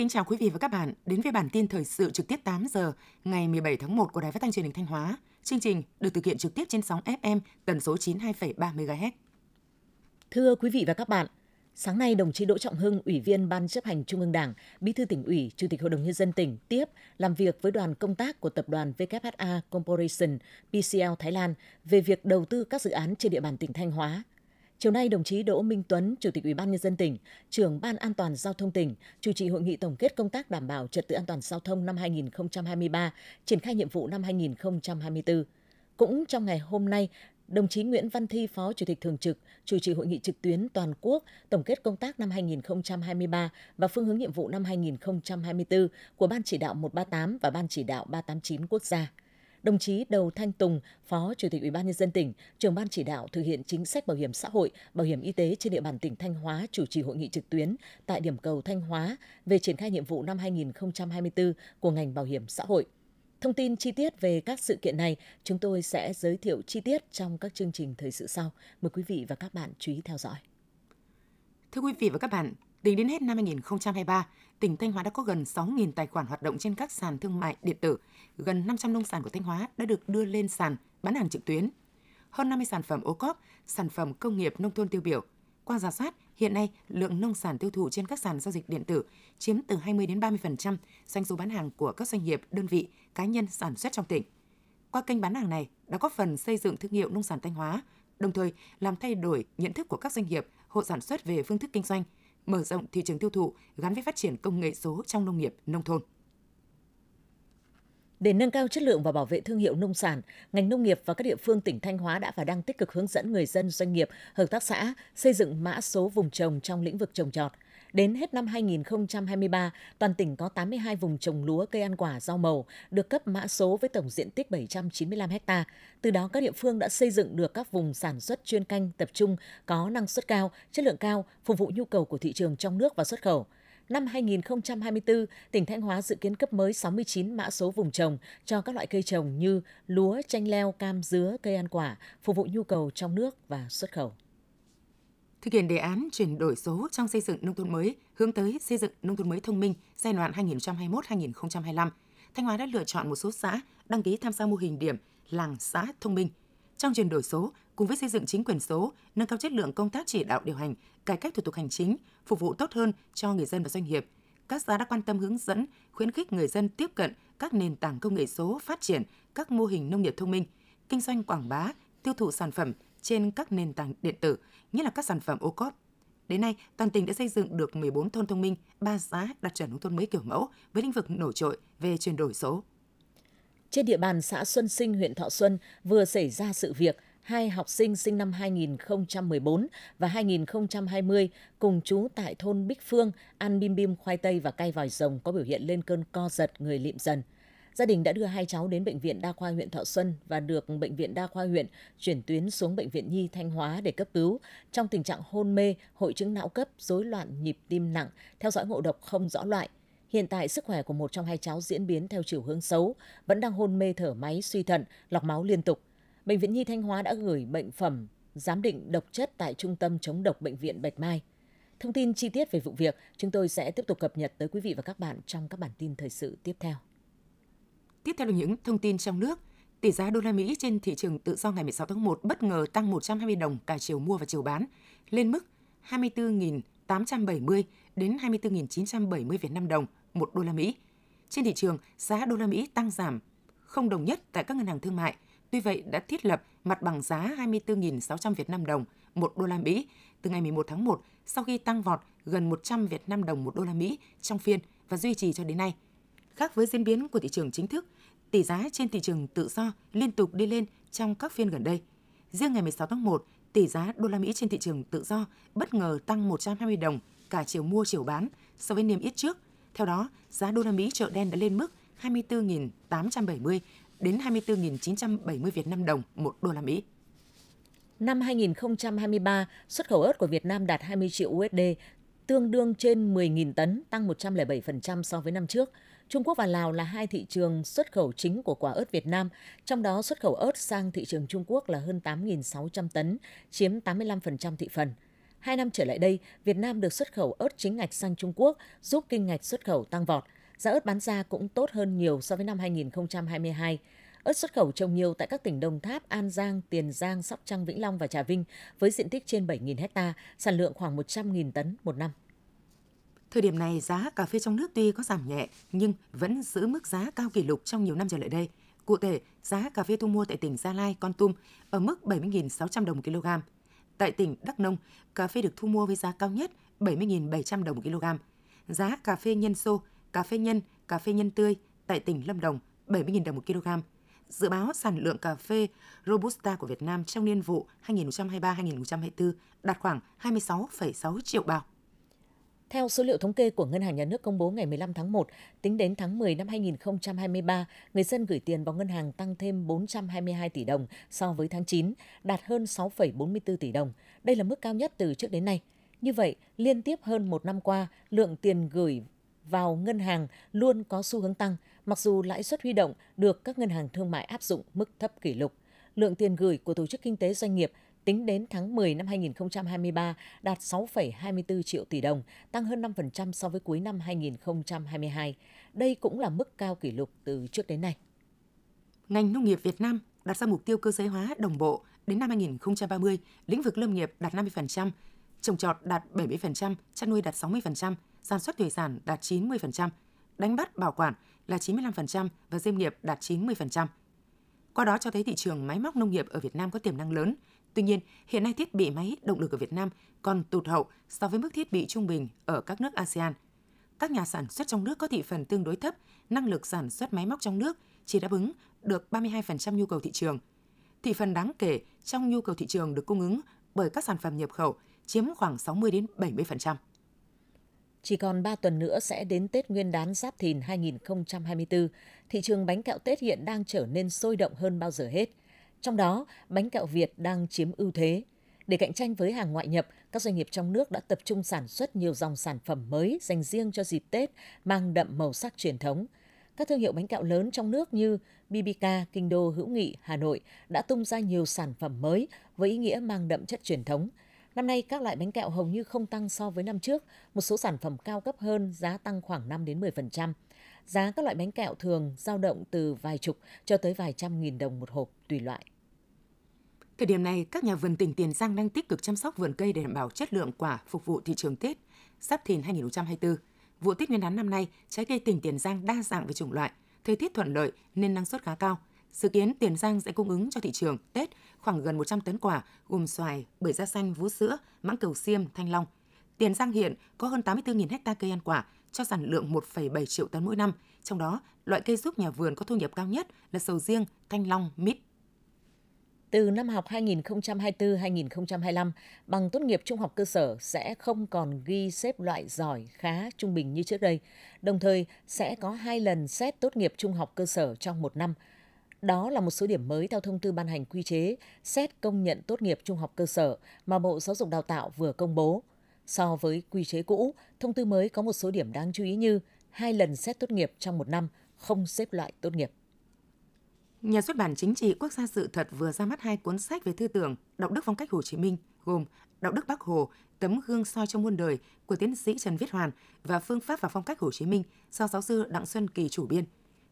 kính chào quý vị và các bạn đến với bản tin thời sự trực tiếp 8 giờ ngày 17 tháng 1 của Đài Phát thanh Truyền hình Thanh Hóa. Chương trình được thực hiện trực tiếp trên sóng FM tần số 92,3 MHz. Thưa quý vị và các bạn, sáng nay đồng chí Đỗ Trọng Hưng, Ủy viên Ban Chấp hành Trung ương Đảng, Bí thư Tỉnh ủy, Chủ tịch Hội đồng Nhân dân tỉnh tiếp làm việc với đoàn công tác của tập đoàn WHA Corporation PCL Thái Lan về việc đầu tư các dự án trên địa bàn tỉnh Thanh Hóa. Chiều nay, đồng chí Đỗ Minh Tuấn, Chủ tịch Ủy ban Nhân dân tỉnh, trưởng Ban An toàn Giao thông tỉnh, chủ trì hội nghị tổng kết công tác đảm bảo trật tự an toàn giao thông năm 2023, triển khai nhiệm vụ năm 2024. Cũng trong ngày hôm nay, đồng chí Nguyễn Văn Thi, Phó Chủ tịch Thường trực, chủ trì hội nghị trực tuyến toàn quốc tổng kết công tác năm 2023 và phương hướng nhiệm vụ năm 2024 của Ban Chỉ đạo 138 và Ban Chỉ đạo 389 quốc gia. Đồng chí Đầu Thanh Tùng, Phó Chủ tịch Ủy ban Nhân dân tỉnh, trưởng Ban Chỉ đạo thực hiện chính sách bảo hiểm xã hội, bảo hiểm y tế trên địa bàn tỉnh Thanh Hóa chủ trì hội nghị trực tuyến tại điểm cầu Thanh Hóa về triển khai nhiệm vụ năm 2024 của ngành bảo hiểm xã hội. Thông tin chi tiết về các sự kiện này chúng tôi sẽ giới thiệu chi tiết trong các chương trình thời sự sau. Mời quý vị và các bạn chú ý theo dõi. Thưa quý vị và các bạn, tính đến hết năm 2023, tỉnh Thanh Hóa đã có gần 6.000 tài khoản hoạt động trên các sàn thương mại điện tử. Gần 500 nông sản của Thanh Hóa đã được đưa lên sàn bán hàng trực tuyến. Hơn 50 sản phẩm OCOP, sản phẩm công nghiệp nông thôn tiêu biểu. Qua rà soát, hiện nay lượng nông sản tiêu thụ trên các sàn giao dịch điện tử chiếm từ 20 đến 30% doanh số bán hàng của các doanh nghiệp, đơn vị, cá nhân sản xuất trong tỉnh. Qua kênh bán hàng này đã góp phần xây dựng thương hiệu nông sản Thanh Hóa, đồng thời làm thay đổi nhận thức của các doanh nghiệp, hộ sản xuất về phương thức kinh doanh, mở rộng thị trường tiêu thụ gắn với phát triển công nghệ số trong nông nghiệp, nông thôn. Để nâng cao chất lượng và bảo vệ thương hiệu nông sản, ngành nông nghiệp và các địa phương tỉnh Thanh Hóa đã và đang tích cực hướng dẫn người dân, doanh nghiệp, hợp tác xã xây dựng mã số vùng trồng trong lĩnh vực trồng trọt. Đến hết năm 2023, toàn tỉnh có 82 vùng trồng lúa, cây ăn quả, rau màu được cấp mã số với tổng diện tích 795 ha. Từ đó, các địa phương đã xây dựng được các vùng sản xuất chuyên canh tập trung có năng suất cao, chất lượng cao, phục vụ nhu cầu của thị trường trong nước và xuất khẩu. Năm 2024, tỉnh Thanh Hóa dự kiến cấp mới 69 mã số vùng trồng cho các loại cây trồng như lúa, chanh leo, cam, dứa, cây ăn quả, phục vụ nhu cầu trong nước và xuất khẩu. Thực hiện đề án chuyển đổi số trong xây dựng nông thôn mới hướng tới xây dựng nông thôn mới thông minh giai đoạn 2021-2025, Thanh Hóa đã lựa chọn một số xã đăng ký tham gia mô hình điểm làng xã thông minh. Trong chuyển đổi số, cùng với xây dựng chính quyền số, nâng cao chất lượng công tác chỉ đạo điều hành, cải cách thủ tục hành chính, phục vụ tốt hơn cho người dân và doanh nghiệp, các xã đã quan tâm hướng dẫn, khuyến khích người dân tiếp cận các nền tảng công nghệ số, phát triển các mô hình nông nghiệp thông minh, kinh doanh quảng bá, tiêu thụ sản phẩm trên các nền tảng điện tử, nhất là các sản phẩm OCOP. Đến nay, toàn tỉnh đã xây dựng được 14 thôn thông minh, 3 xã đạt chuẩn nông thôn mới kiểu mẫu với lĩnh vực nổi trội về chuyển đổi số. Trên địa bàn xã Xuân Sinh, huyện Thọ Xuân vừa xảy ra sự việc hai học sinh sinh năm 2014 và 2020 cùng trú tại thôn Bích Phương ăn bim bim khoai tây và cay vòi rồng có biểu hiện lên cơn co giật, người lịm dần. Gia đình đã đưa hai cháu đến Bệnh viện Đa khoa huyện Thọ Xuân và được Bệnh viện Đa khoa huyện chuyển tuyến xuống Bệnh viện Nhi Thanh Hóa để cấp cứu trong tình trạng hôn mê, hội chứng não cấp, rối loạn nhịp tim nặng, theo dõi ngộ độc không rõ loại. Hiện tại, sức khỏe của một trong hai cháu diễn biến theo chiều hướng xấu, vẫn đang hôn mê, thở máy, suy thận, lọc máu liên tục. Bệnh viện Nhi Thanh Hóa đã gửi bệnh phẩm giám định độc chất tại Trung tâm chống độc Bệnh viện Bạch Mai. Thông tin chi tiết về vụ việc, chúng tôi sẽ tiếp tục cập nhật tới quý vị và các bạn trong các bản tin thời sự tiếp theo. Tiếp theo là những thông tin trong nước. Tỷ giá đô la Mỹ trên thị trường tự do ngày 16 tháng 1 bất ngờ tăng 120 đồng cả chiều mua và chiều bán, lên mức 24.870 đến 24.970 Việt Nam đồng một đô la Mỹ. Trên thị trường, giá đô la Mỹ tăng giảm không đồng nhất tại các ngân hàng thương mại. Tuy vậy, đã thiết lập mặt bằng giá 24.600 Việt Nam đồng một đô la Mỹ từ ngày 11 tháng 1 sau khi tăng vọt gần 100 Việt Nam đồng một đô la Mỹ trong phiên và duy trì cho đến nay. Khác với diễn biến của thị trường chính thức, tỷ giá trên thị trường tự do liên tục đi lên trong các phiên gần đây. Riêng ngày 16 tháng 1, tỷ giá đô la Mỹ trên thị trường tự do bất ngờ tăng 120 đồng cả chiều mua chiều bán so với niêm yết trước. Theo đó, giá đô la Mỹ chợ đen đã lên mức 24.870 đến 24.970 Việt Nam đồng một đô la Mỹ. Năm 2023, xuất khẩu ớt của Việt Nam đạt 20 triệu USD, tương đương trên 10.000 tấn, tăng 107% so với năm trước. Trung Quốc và Lào là hai thị trường xuất khẩu chính của quả ớt Việt Nam, trong đó xuất khẩu ớt sang thị trường Trung Quốc là hơn 8.600 tấn, chiếm 85% thị phần. 2 năm trở lại đây, Việt Nam được xuất khẩu ớt chính ngạch sang Trung Quốc, giúp kim ngạch xuất khẩu tăng vọt. Giá ớt bán ra cũng tốt hơn nhiều so với năm 2022. Ớt xuất khẩu trồng nhiều tại các tỉnh Đồng Tháp, An Giang, Tiền Giang, Sóc Trăng, Vĩnh Long và Trà Vinh với diện tích trên 7.000 ha, sản lượng khoảng 100.000 tấn một năm. Thời điểm này, giá cà phê trong nước tuy có giảm nhẹ nhưng vẫn giữ mức giá cao kỷ lục trong nhiều năm trở lại đây. Cụ thể, giá cà phê thu mua tại tỉnh Gia Lai, Kon Tum ở mức 70.600 đồng kg. Tại tỉnh Đắk Nông, cà phê được thu mua với giá cao nhất 70.700 đồng kg. Giá cà phê nhân xô, cà phê nhân tươi tại tỉnh Lâm Đồng 70.000 đồng một kg. Dự báo sản lượng cà phê Robusta của Việt Nam trong niên vụ 2023-2024 đạt khoảng 26,6 triệu bao. Theo số liệu thống kê của Ngân hàng Nhà nước công bố ngày 15 tháng 1, tính đến tháng 10 năm 2023, người dân gửi tiền vào ngân hàng tăng thêm 422 tỷ đồng so với tháng 9, đạt hơn 6,44 tỷ đồng. Đây là mức cao nhất từ trước đến nay. Như vậy, liên tiếp hơn một năm qua, lượng tiền gửi vào ngân hàng luôn có xu hướng tăng, mặc dù lãi suất huy động được các ngân hàng thương mại áp dụng mức thấp kỷ lục. Lượng tiền gửi của tổ chức kinh tế doanh nghiệp tính đến tháng 10 năm 2023 đạt 6,24 triệu tỷ đồng, tăng hơn 5% so với cuối năm 2022. Đây cũng là mức cao kỷ lục từ trước đến nay. Ngành nông nghiệp Việt Nam đặt ra mục tiêu cơ giới hóa đồng bộ đến năm 2030, lĩnh vực lâm nghiệp đạt 50%, trồng trọt đạt 70%, chăn nuôi đạt 60%, sản xuất thủy sản đạt 90%, đánh bắt bảo quản là 95% và diêm nghiệp đạt 90%. Qua đó cho thấy thị trường máy móc nông nghiệp ở Việt Nam có tiềm năng lớn. Tuy nhiên, hiện nay thiết bị máy động lực ở Việt Nam còn tụt hậu so với mức thiết bị trung bình ở các nước ASEAN. Các nhà sản xuất trong nước có thị phần tương đối thấp, năng lực sản xuất máy móc trong nước chỉ đáp ứng được 32% nhu cầu thị trường. Thị phần đáng kể trong nhu cầu thị trường được cung ứng bởi các sản phẩm nhập khẩu chiếm khoảng 60-70%. Chỉ còn 3 tuần nữa sẽ đến Tết Nguyên đán Giáp Thìn 2024, thị trường bánh kẹo Tết hiện đang trở nên sôi động hơn bao giờ hết. Trong đó, bánh kẹo Việt đang chiếm ưu thế. Để cạnh tranh với hàng ngoại nhập, các doanh nghiệp trong nước đã tập trung sản xuất nhiều dòng sản phẩm mới dành riêng cho dịp Tết, mang đậm màu sắc truyền thống. Các thương hiệu bánh kẹo lớn trong nước như Bibica, Kinh Đô, Hữu Nghị, Hà Nội đã tung ra nhiều sản phẩm mới với ý nghĩa mang đậm chất truyền thống. Năm nay, các loại bánh kẹo hầu như không tăng so với năm trước, một số sản phẩm cao cấp hơn giá tăng khoảng 5-10%. Giá các loại bánh kẹo thường dao động từ vài chục cho tới vài trăm nghìn đồng một hộp tùy loại. Thời điểm này, các nhà vườn tỉnh Tiền Giang đang tích cực chăm sóc vườn cây để đảm bảo chất lượng quả phục vụ thị trường Tết Giáp Thìn 2024. Vụ Tết Nguyên đán năm nay, trái cây tỉnh Tiền Giang đa dạng về chủng loại, thời tiết thuận lợi nên năng suất khá cao. Dự kiến Tiền Giang sẽ cung ứng cho thị trường Tết khoảng gần 100 tấn quả gồm xoài, bưởi da xanh, vú sữa, mãng cầu xiêm, thanh long. Tiền Giang hiện có hơn 84.000 ha cây ăn quả cho sản lượng 1,7 triệu tấn mỗi năm, trong đó loại cây giúp nhà vườn có thu nhập cao nhất là sầu riêng, thanh long, mít. Từ năm học 2024-2025, bằng tốt nghiệp trung học cơ sở sẽ không còn ghi xếp loại giỏi, khá, trung bình như trước đây, đồng thời sẽ có 2 lần xét tốt nghiệp trung học cơ sở trong một năm. Đó là một số điểm mới theo thông tư ban hành quy chế xét công nhận tốt nghiệp trung học cơ sở mà Bộ Giáo dục Đào tạo vừa công bố. So với quy chế cũ, thông tư mới có một số điểm đáng chú ý như 2 lần xét tốt nghiệp trong một năm, không xếp loại tốt nghiệp. Nhà xuất bản Chính trị Quốc gia Sự thật vừa ra mắt 2 cuốn sách về tư tưởng, đạo đức phong cách Hồ Chí Minh, gồm Đạo đức Bác Hồ, tấm gương soi trong muôn đời của tiến sĩ Trần Viết Hoàn và Phương pháp và phong cách Hồ Chí Minh do giáo sư Đặng Xuân Kỳ chủ biên.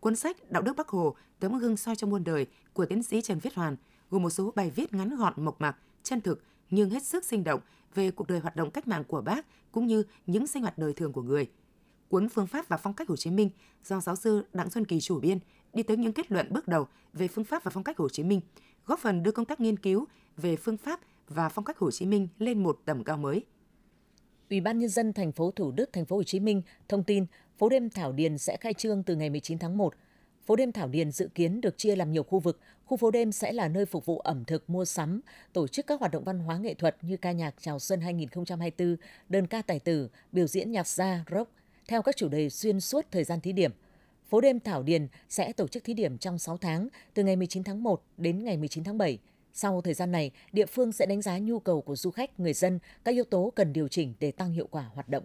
Cuốn sách Đạo đức Bác Hồ, tấm gương soi trong muôn đời của tiến sĩ Trần Viết Hoàn gồm một số bài viết ngắn gọn, mộc mạc, chân thực nhưng hết sức sinh động về cuộc đời hoạt động cách mạng của Bác cũng như những sinh hoạt đời thường của người. Cuốn Phương pháp và phong cách Hồ Chí Minh do giáo sư Đặng Xuân Kỳ chủ biên đi tới những kết luận bước đầu về phương pháp và phong cách Hồ Chí Minh, góp phần đưa công tác nghiên cứu về phương pháp và phong cách Hồ Chí Minh lên một tầm cao mới. Ủy ban nhân dân thành phố Thủ Đức, thành phố Hồ Chí Minh thông tin phố đêm Thảo Điền sẽ khai trương từ ngày 19 tháng 1. Phố đêm Thảo Điền dự kiến được chia làm nhiều khu vực. Khu phố đêm sẽ là nơi phục vụ ẩm thực, mua sắm, tổ chức các hoạt động văn hóa nghệ thuật như ca nhạc chào xuân 2024, đơn ca tài tử, biểu diễn nhạc gia, rock, theo các chủ đề xuyên suốt thời gian thí điểm. Phố đêm Thảo Điền sẽ tổ chức thí điểm trong 6 tháng, từ ngày 19 tháng 1 đến ngày 19 tháng 7. Sau thời gian này, địa phương sẽ đánh giá nhu cầu của du khách, người dân, các yếu tố cần điều chỉnh để tăng hiệu quả hoạt động.